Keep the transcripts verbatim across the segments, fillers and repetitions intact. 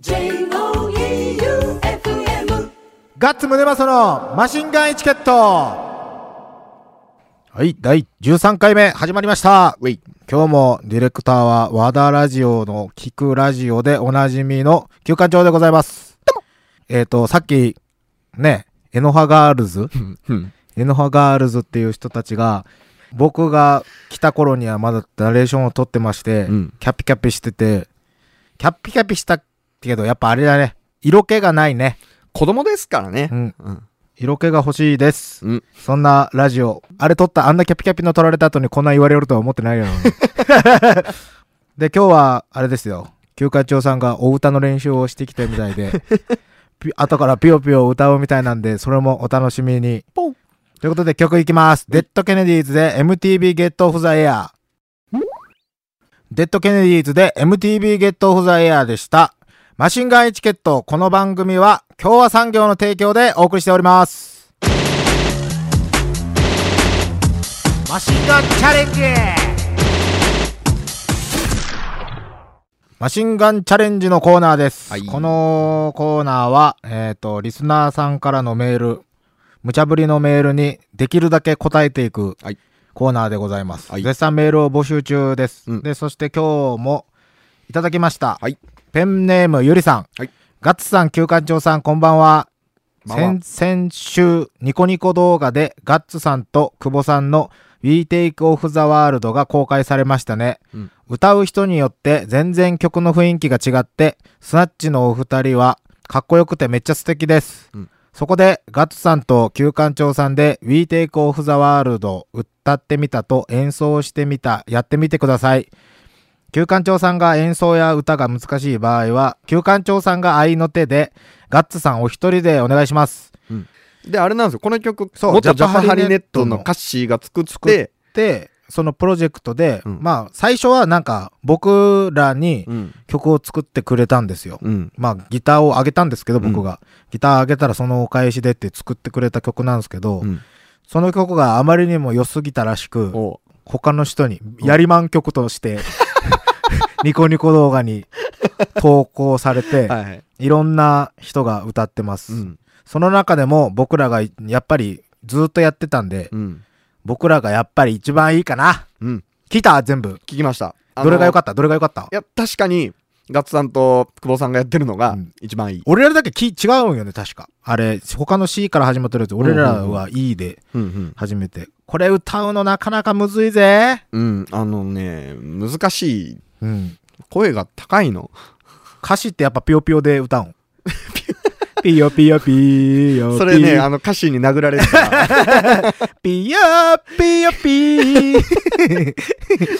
ジェイオーイーユーエフエム ガッツムネマソのマシンガンエチケット。はい、だいじゅうさんかいめ始まりました。ウェイ。今日もディレクターは和田ラジオの聞くラジオでおなじみの休館長でございます。えっと、さっきね、エノハガールズエノハガールズっていう人たちが僕が来た頃にはまだナレーションを撮ってまして、うん、キャピキャピしててキャピキャピしたけどやっぱあれだね、色気がないね、子供ですからね、うんうん、色気が欲しいです、うん、そんなラジオあれ撮った、あんなキャピキャピの撮られた後にこんな言われるとは思ってないよ、ね、で今日はあれですよ、休館長さんがお歌の練習をしてきたみたいで後からピヨピヨ歌うみたいなんで、それもお楽しみに。ポンということで曲いきます。デッド・ケネディーズで エムティービー ゲット・オフ・ザ・エアー。デッド・ケネディーズで エムティービー ゲット・オフ・ザ・エアーでした。マシンガンエチケット、この番組は共和産業の提供でお送りしております。マシンガンチャレンジ。マシンガンチャレンジのコーナーです。はい、このコーナーは、えっと、リスナーさんからのメール、無茶ぶりのメールにできるだけ答えていくコーナーでございます、はい、絶賛メールを募集中です、うん、でそして今日もいただきました、はい、ペンネームゆりさん、はい、ガッツさん休館長さんこんばんは、まあまあ、先, 先週ニコニコ動画でガッツさんと久保さんの We Take Off The World が公開されましたね、うん、歌う人によって全然曲の雰囲気が違って、スナッチのお二人はかっこよくてめっちゃ素敵です、うん、そこでガッツさんと休館長さんで We Take Off The World 歌ってみたと演奏してみた、やってみてください。休館長さんが演奏や歌が難しい場合は休館長さんが合いの手でガッツさんお一人でお願いします、うん、であれなんですよ、この曲そう元ジャパハリネットの歌詞が作って作ってそのプロジェクトで、うん、まあ最初はなんか僕らに曲を作ってくれたんですよ、うん、まあギターを上げたんですけど、僕が、うん、ギター上げたらそのお返しでって作ってくれた曲なんですけど、うん、その曲があまりにも良すぎたらしく他の人にやりまん曲としてニコニコ動画に投稿されてはい、はい、いろんな人が歌ってます、うん、その中でも僕らがやっぱりずっとやってたんで、うん、僕らがやっぱり一番いいかな、うん、聞いた全部聞きました、あのー、どれが良かったどれが良かった、いや確かにガッツさんと久保さんがやってるのが一番いい、うん、俺らだけき違うんよね確か、あれ他の C から始まってるやつ、俺らは E で始めて、これ歌うのなかなかむずいぜ、うん、あのね難しい、うん、声が高いの、歌詞ってやっぱピヨピヨで歌うんピヨピヨピヨピヨ、それねあの歌詞に殴られてたピヨピヨピ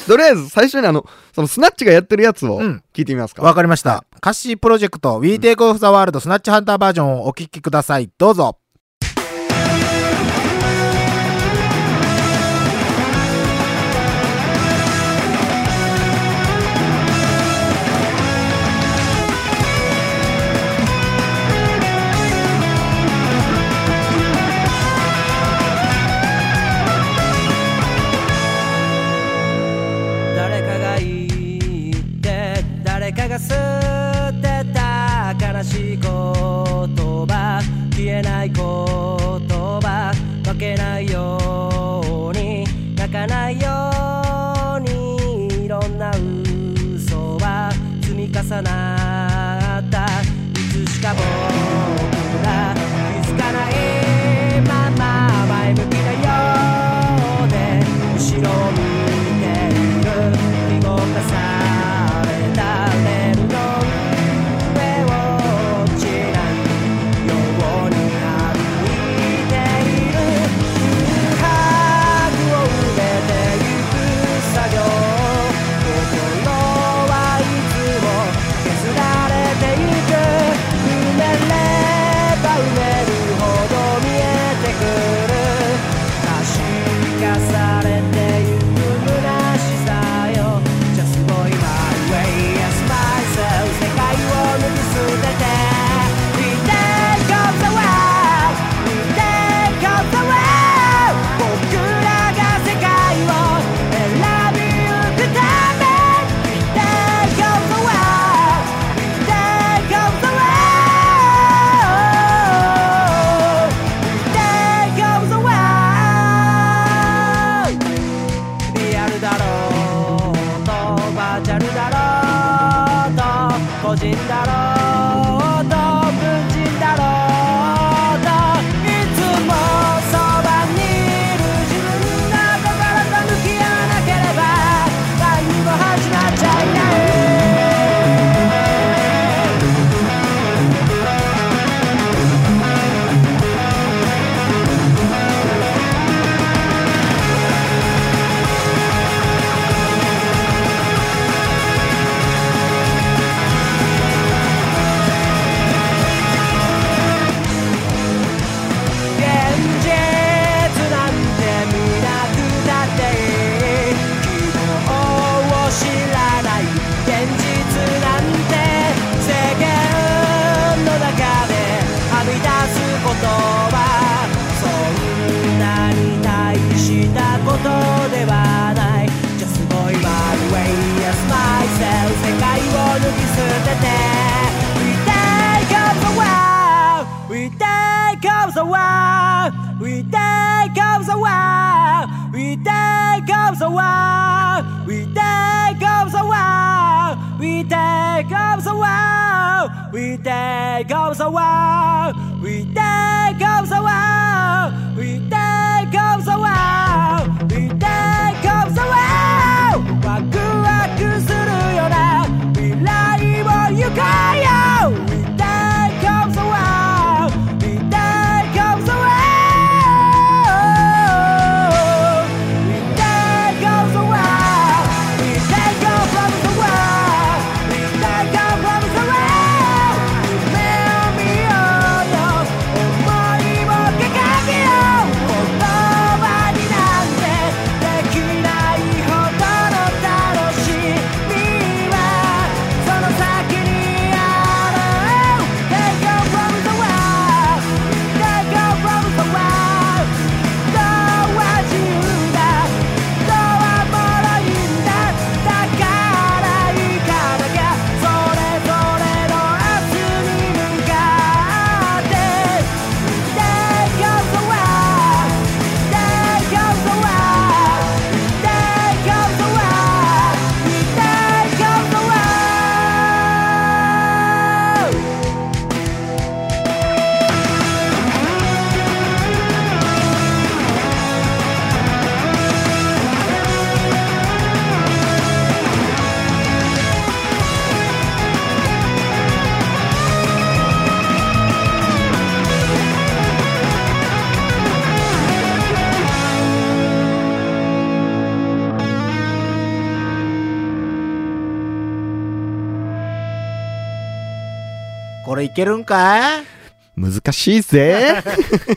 とりあえず最初にあのそのスナッチがやってるやつを聞いてみますか。わ、うん、かりました、はい、歌詞プロジェクト We Take Off The World スナッチハンターバージョンをお聞きください、どうぞ。捨てた悲しい言葉消えない声人だろうと凡人だろうといつもそばにいる自分の心と向き合わなければ誰にも始まっちゃいないWe take off the world. We take off the world. We take off the world. We take off the world. We take off the world. We take off the world. We take off the world. We take off the world. We take off the world. ワクワクするよな未来を行こうよ。これいけるんかい？難しいぜ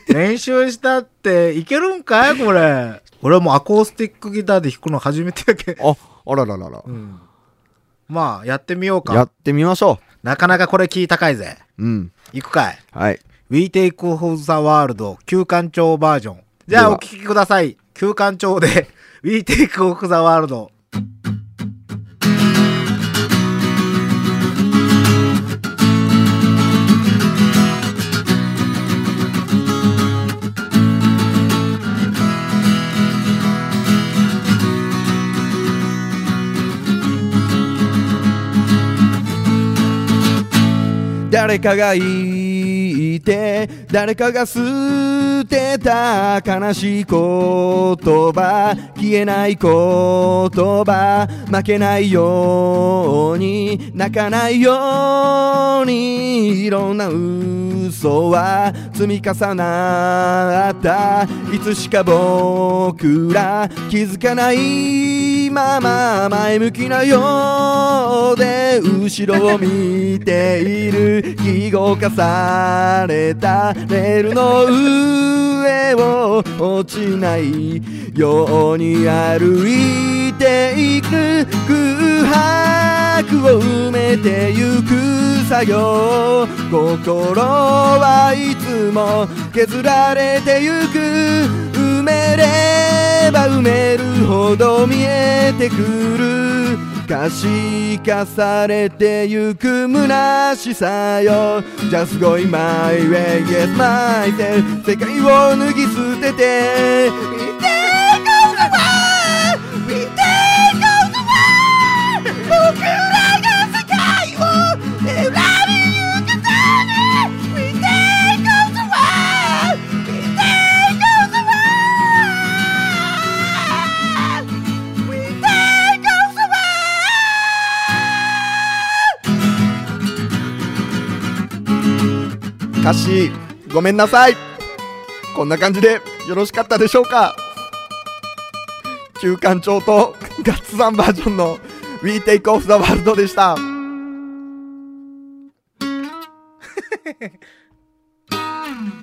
練習したっていけるんかいこれ俺もうアコースティックギターで弾くの初めてやけあ、あらららら、うん、まあやってみようかやってみましょうなかなかこれキー高いぜうんいくかいはい We Take Off The World 旧館長バージョンじゃあお聴きください旧館長で We Take Off The World誰かがいて誰かが捨てた悲しい言葉消えない言葉負けないように泣かないようにいろんな嘘は積み重なったいつしか僕ら気づかないまま前向きなようで後ろを見ている記号化されたレールの上を落ちないように歩いていく空白を埋めてゆく作業心はいつも削られてゆく埋めれば埋めるほど見えてくる可視化されてゆく虚しさよ Just going my way, yes myself 世界を脱ぎ捨てて We take off the world We take off the world 僕らが世界を歌詞ごめんなさい。こんな感じでよろしかったでしょうか。旧館長とガッツさんバージョンの We Take Off The World でした。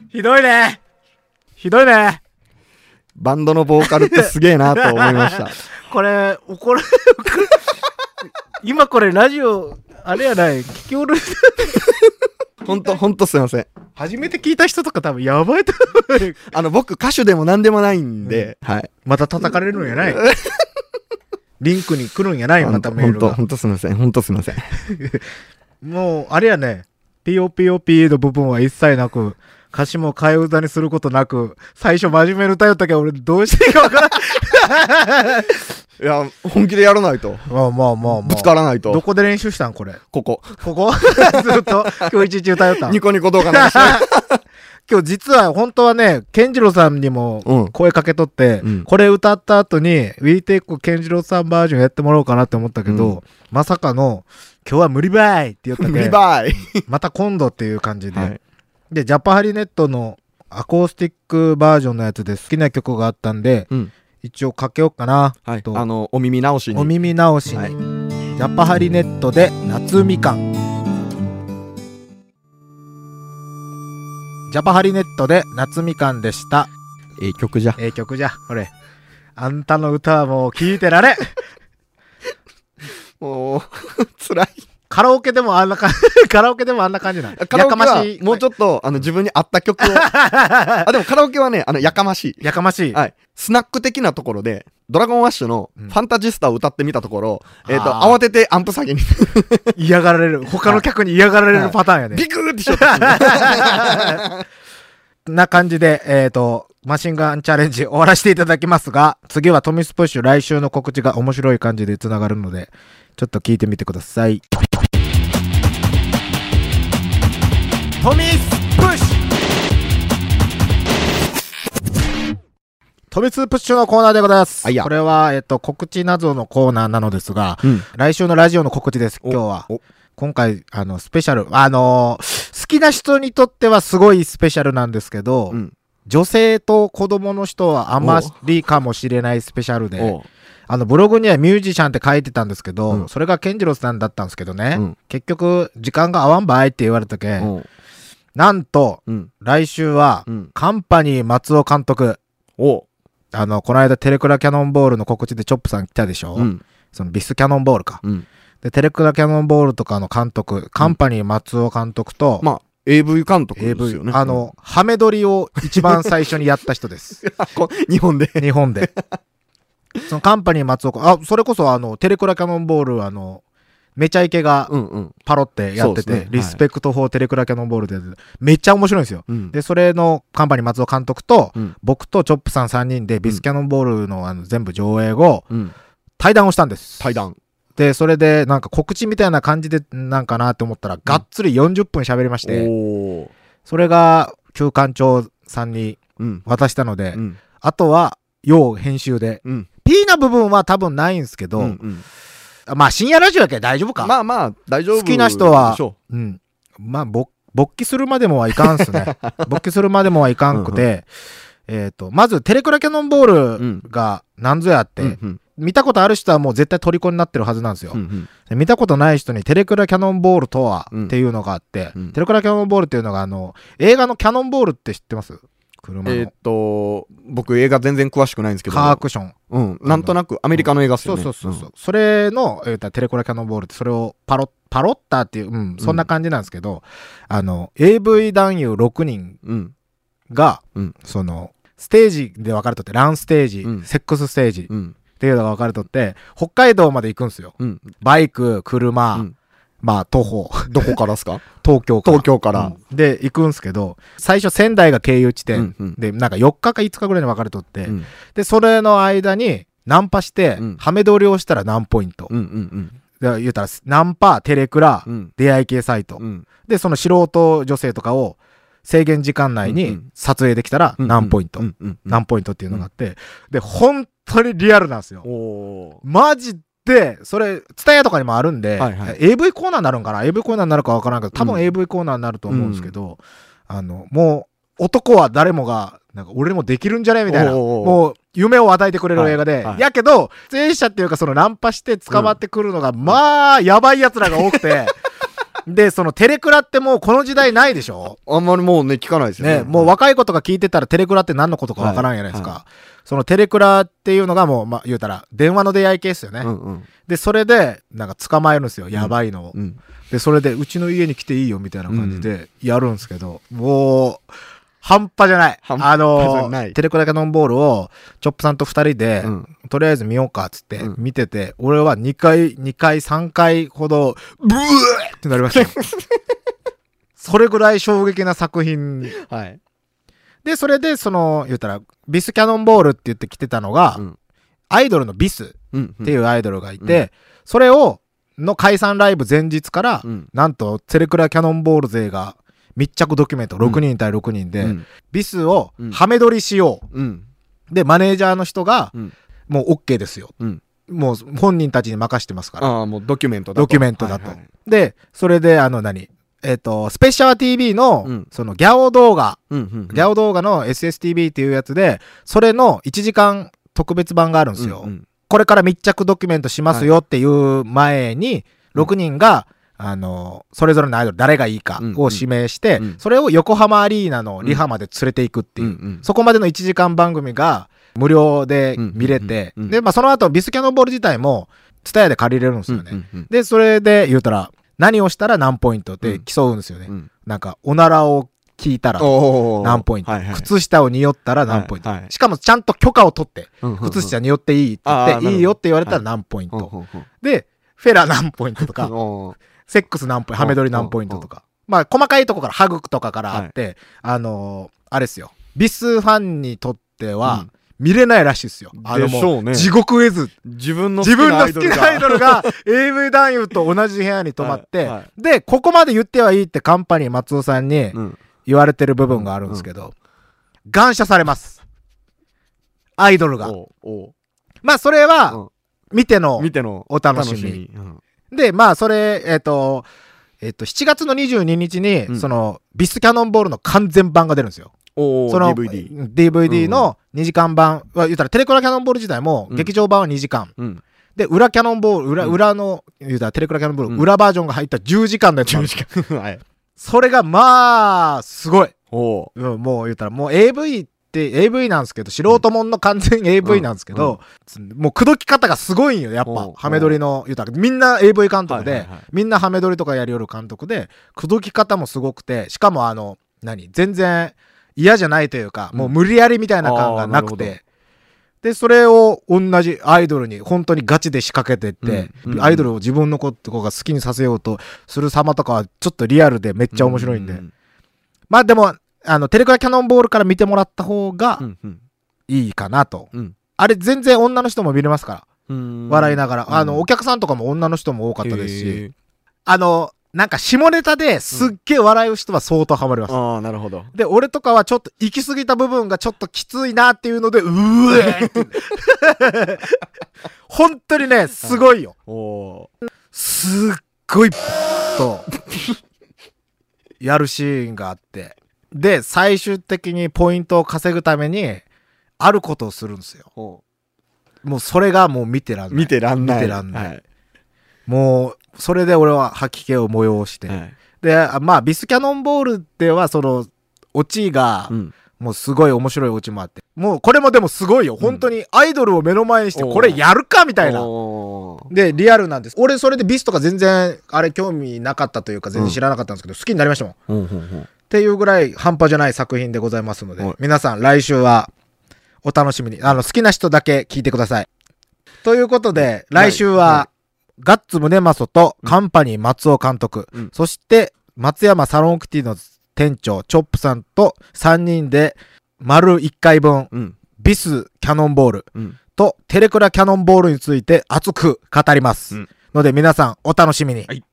ひどいね、ひどいね。バンドのボーカルってすげえなと思いました。これ怒られる今これラジオあれやない聞きおるほんとほんとすいません。初めて聞いた人とか多分やばいと思う。あの僕歌手でも何でもないんで、うん、はい、また叩かれるんやないリンクに来るんやないまたメールが。ほんとほんとすいません、ほんとすいませんもうあれやね、 ピーオーピーオーピー の部分は一切なく、歌詞も替え歌にすることなく、最初真面目に歌いよったけど俺どうしていいか分からないいや本気でやらないと、まあまあまあ、まあ、ぶつからないと。どこで練習したんこれ。ここここずっと今日一日歌いよったニコニコ動画なんです今日実は本当はね、健次郎さんにも声かけとって、うん、これ歌った後に We Take Off 健次郎さんバージョンやってもらおうかなって思ったけど、うん、まさかの今日は無理ばいって言ったけど無理ばいまた今度っていう感じで、はい、でジャパハリネットのアコースティックバージョンのやつで好きな曲があったんで、うん、一応かけようかな、はい、とあのお耳直しにお耳直しに、はい、ジャパハリネットで夏みかん。ジャパハリネットで夏みかんでした。ええ曲じゃ、ええ曲じゃ。俺あんたの歌はもう聴いてられもうつらい。カラオケでもあんな感じ、カラオケでもあんな感じな。やかましい。もうちょっと、あの、自分に合った曲を。あ、でもカラオケはね、あの、やかましい。やかましい。はい。スナック的なところで、ドラゴンアッシュのファンタジスタを歌ってみたところ、うん、えっと、慌ててアンプ下げに。嫌がられる。他の客に嫌がられるパターンやね。ビクーってしょって。な感じで、えっと、マシンガンチャレンジ終わらせていただきますが、次はトミスプッシュ来週の告知が面白い感じで繋がるので、ちょっと聞いてみてください。トミスプッシュ、トミスプッシュのコーナーでございます。いこれは、えっと、告知謎のコーナーなのですが、うん、来週のラジオの告知です。今日は今回あのスペシャル、あのー、好きな人にとってはすごいスペシャルなんですけど、うん、女性と子供の人はあまりかもしれないスペシャルで、あのブログにはミュージシャンって書いてたんですけど、うん、それが健次郎さんだったんですけどね、うん、結局時間が合わんばいって言われたけ、なんと、うん、来週は、うん、カンパニー松尾監督を、あのこの間テレクラキャノンボールの告知でチョップさん来たでしょ、うん、そのビスキャノンボールか、うん、でテレクラキャノンボールとかの監督カンパニー松尾監督と、うん、まあエーブイ 監督ですよね。あの、うん、ハメ撮りを一番最初にやった人です日本で日本でそのカンパニー松岡、あ、それこそあのテレクラキャノンボール、あのめちゃイケがパロってやってて、うんうん、リスペクトフォーテレクラキャノンボールでやってて、めっちゃ面白いんですよ、うん、でそれのカンパニー松尾監督と、うん、僕とチョップさんさんにんでビスキャノンボールの、あの全部上映後、うん、対談をしたんです。対談でそれでなんか告知みたいな感じでなんかなって思ったら、うん、がっつりよんじゅっぷん喋りまして、おそれが旧館長さんに渡したので、うんうん、あとは要編集で、うん、ピーな部分は多分ないんですけど、うん、うん、まあ深夜ラジオやけど大丈夫か。まあまあ大丈夫。好きな人は、うん、まあ勃起するまでもはいかんっすね。勃起するまでもはいかんくて、うん、うん、えっとまずテレクラキャノンボールがなんぞやって、うんうん、見たことある人はもう絶対虜になってるはずなんですよ。うん、うん、で見たことない人にテレクラキャノンボールとはっていうのがあって、うんうん、テレクラキャノンボールっていうのがあの映画のキャノンボールって知ってます？えっと僕映画全然詳しくないんですけど、カーアクション、うん、なんとなくアメリカの映画っすよね。そうそうそうそう、それのテレコラキャノンボールってそれをパロパロッタっていう、うん、そんな感じなんですけど、あの エーブイ 男優ろくにんがそのステージで分かれとって、ランステージ、セックスステージっていうのが分かれとって、北海道まで行くんですよ。バイク、車、まあ徒歩。どこからですか？東京から。東京から。で、行くんすけど、最初仙台が経由地点で、なんかよっかかいつかぐらいに分かれとって、で、それの間にナンパして、ハメ撮りをしたら何ポイント。言うたら、ナンパ、テレクラ、出会い系サイト。で、その素人女性とかを制限時間内に撮影できたら何ポイント。何ポイントっていうのがあって、で、本当にリアルなんですよ。マジで。で、それ、ツタヤとかにもあるんで、はいはい、エーブイ コーナーになるんかな ?エーブイ コーナーになるかわからんけど、多分 エーブイ コーナーになると思うんですけど、あのもう男は誰もがなんか俺もできるんじゃねみたいな、もう夢を与えてくれる映画で、はいはい、やけど前者っていうかそのナンパして捕まってくるのが、うん、まあやばいやつらが多くてでそのテレクラってもうこの時代ないでしょ、あんまりもうね聞かないですよ ね, ねもう若い子とか聞いてたらテレクラって何のことかわからんじゃないですか、はいはい、そのテレクラっていうのがもう、まあ、言うたら電話の出会い系ですよね、うんうん、でそれでなんか捕まえるんですよやばいのを、うんうん、でそれでうちの家に来ていいよみたいな感じでやるんですけど、うん、もう半端じゃない。あのー、テレクラキャノンボールをチョップさんとふたりで、うん、とりあえず見ようかっつって見てて、うん、俺はにかいにかいさんかいほどブーってなりましたそれぐらい衝撃な作品、はい、でそれでその言ったらビスキャノンボールって言って来てたのが、うん、アイドルのビスっていうアイドルがいて、うんうん、それをの解散ライブ前日から、うん、なんとテレクラキャノンボール勢が密着ドキュメントろくにん対ろくにんで、うん、ビスをハメ撮りしよう、うん、でマネージャーの人が、うん、もう OK ですよ、うん、もう本人たちに任してますから、あもうドキュメントだとドキュメントだと、はいはい、でそれであの何えっ、ー、とスペシャル ティーブイ の、うん、そのギャオ動画、うんうんうん、ギャオ動画の エスエスティーブイ っていうやつでそれのいちじかん特別版があるんですよ、うんうん、これから密着ドキュメントしますよっていう前にろくにんが、うんあのそれぞれのアイドル誰がいいかを指名して、うんうん、それを横浜アリーナのリハまで連れていくっていう、うんうん、そこまでのいちじかん番組が無料で見れて、うんうんうん、で、まあ、その後ビスキャノンボール自体もTSUTAYAで借りれるんですよね、うんうんうん、でそれで言うたら何をしたら何ポイントって競うんですよね、うんうん、なんかおならを聞いたら何ポイント、はいはい、靴下を匂ったら何ポイント、はいはい、しかもちゃんと許可を取って、うんうんうん、靴下匂っていいって言っていいよって言われたら何ポイント、はい、でフェラ何ポイントとかセックス何ポイント、ハメ撮り何ポイントとか。まあ、細かいとこから、ハグとかからあって、はい、あのー、あれですよ。ビスファンにとっては、見れないらしいですよ。うん、あのもう、ね、地獄絵図。自分の好きなアイドルが。自分の好きなアイドルが、エーブイ 男優と同じ部屋に泊まって、はいはい、で、ここまで言ってはいいってカンパニー松尾さんに言われてる部分があるんですけど、感謝されます。アイドルが。おおまあ、それは、見てのお楽しみ。で、まあ、それ、えっと、えっと、しちがつのにじゅうににちに、うん、その、ビスキャノンボールの完全版が出るんですよ。おー、その ディーブイディー。ディーブイディー のにじかん版、うん、言ったらテレクラキャノンボール自体も、劇場版はにじかん。うん、で、裏キャノンボール、裏、うん、裏の、言ったらテレクラキャノンボール、うん、裏バージョンが入ったじゅうじかんのやつ。じゅうじかん。はい。それが、まあ、すごい。おー、うん。もう言ったら、もう エーブイ って、エーブイ なんですけど、素人もんの完全 エーブイ なんですけど、うんうんうん、もう口説き方がすごいんよ、やっぱ。ハメ撮りの、言うたら、みんな エーブイ 監督で、はいはいはい、みんなハメ撮りとかやりよる監督で、口説き方もすごくて、しかもあの、何全然嫌じゃないというか、もう無理やりみたいな感がなくて、うんでそれを同じアイドルに本当にガチで仕掛けてって、うんうん、アイドルを自分の子とかが好きにさせようとする様とかはちょっとリアルでめっちゃ面白いんで、うんうん、まあでもあのテレクラキャノンボールから見てもらった方がいいかなと、うんうん、あれ全然女の人も見れますから、うん笑いながら、うん、あのお客さんとかも女の人も多かったですし、あのなんか下ネタですっげえ笑う人は相当ハマります、うん、あなるほど。で俺とかはちょっと行き過ぎた部分がちょっときついなっていうのでうえって本当にねすごいよ、はい、おすっごいとやるシーンがあって、で最終的にポイントを稼ぐためにあることをするんですよ。もうそれがもう見てらんない見てらんない見てらんない、はい、もうそれで俺は吐き気を催して、はい、でまあビスキャノンボールではそのオチが、うん、もうすごい面白いオチもあって、もうこれもでもすごいよ、うん、本当にアイドルを目の前にしてこれやるかみたいなでリアルなんです。俺それでビスとか全然あれ興味なかったというか全然知らなかったんですけど、うん、好きになりましたもん、うんうんうんっていうぐらい半端じゃない作品でございますので、皆さん来週はお楽しみに。あの好きな人だけ聞いてください。ということで来週はガッツムネマソとカンパニー松尾監督、うん、そして松山サロンオクティの店長チョップさんとさんにんで丸いっかいぶん、うん、ビスキャノンボールとテレクラキャノンボールについて熱く語ります、うん、ので皆さんお楽しみに、はい。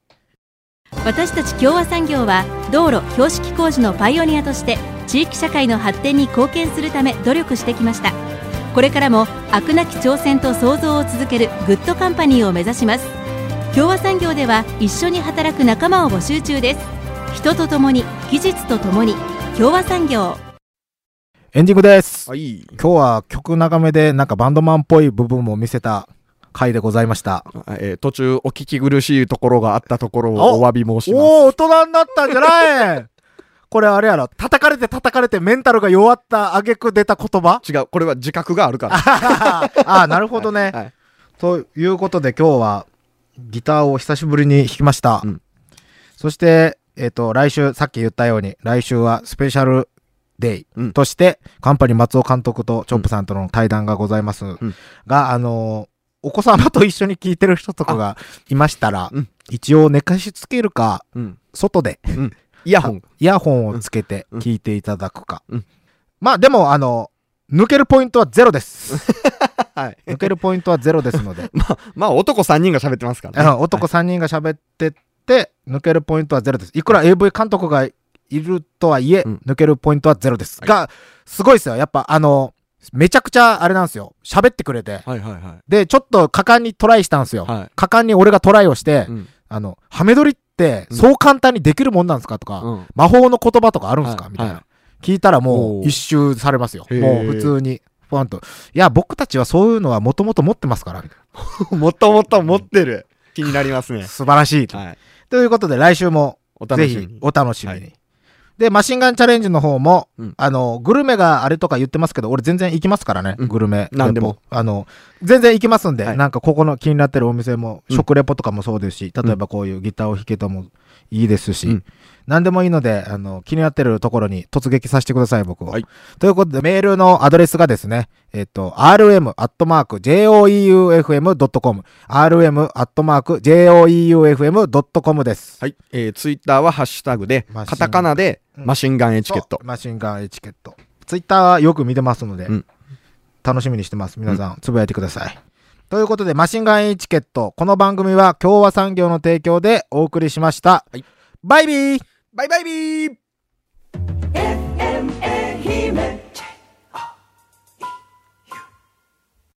私たち共和産業は道路標識工事のパイオニアとして地域社会の発展に貢献するため努力してきました。これからも飽くなき挑戦と創造を続けるグッドカンパニーを目指します。共和産業では一緒に働く仲間を募集中です。人とともに技術とともに共和産業。エンディングです、はい、今日は曲長めでなんかバンドマンっぽい部分も見せた回でございました、えー、途中お聞き苦しいところがあったところをお詫び申します。おお、大人になったんじゃないこれあれやろ、叩かれて叩かれてメンタルが弱った挙句出た言葉。違う、これは自覚があるからああ、なるほどね、はいはい、ということで今日はギターを久しぶりに弾きました、うん、そして、えーと、来週さっき言ったように来週はスペシャルデイとして、うん、カンパニー松尾監督とチョップさんとの対談がございます、うん、があのー、お子様と一緒に聞いてる人とかがいましたら、うん、一応寝かしつけるか、うん、外で、うん、イヤホンイヤホンをつけて聞いていただくか、うんうん、まあでもあの抜けるポイントはゼロですはい、抜けるポイントはゼロですのでまあ、まあ、男さんにんが喋ってますからね、うん、男さんにんが喋ってって抜けるポイントはゼロです。いくら エーブイ 監督がいるとはいえ、うん、抜けるポイントはゼロです、はい、がすごいですよ。やっぱあのめちゃくちゃあれなんですよ、喋ってくれて、はいはいはい、でちょっと果敢にトライしたんですよ、はい、果敢に俺がトライをして、うん、あのハメ撮りってそう簡単にできるもんなんですかとか、うん、魔法の言葉とかあるんですか、はい、みたいな、はい、聞いたらもう一周されますよ。もう普通にファンと、いや僕たちはそういうのはもともと持ってますからもともと持ってる、気になりますね素晴らしい、はい、ということで来週もぜひお楽しみに、はい、でマシンガンチャレンジの方も、うん、あのグルメがあれとか言ってますけど俺全然行きますからね、うん、グルメなんでもあの全然行きますんで、はい、なんかここの気になってるお店も、うん、食レポとかもそうですし、例えばこういうギターを弾けたもいいですし、うん、何でもいいのであの気になってるところに突撃させてください僕を、はい、ということでメールのアドレスがですね、えっと アールエム アットマーク ジェーオーイーユーエフエム ドットコム アールエム アットマーク ジェーオーイーユーエフエム ドットコム です、はい、えー、ツイッターはハッシュタグでカタカナでマシンガンエチケット、マシンガンエチケットツイッターはよく見てますので、うん、楽しみにしてます。皆さんつぶやいてください、うん、ということでマシンガンエチケット、この番組は共和産業の提供でお送りしました、はい、バイビーバイバイビー。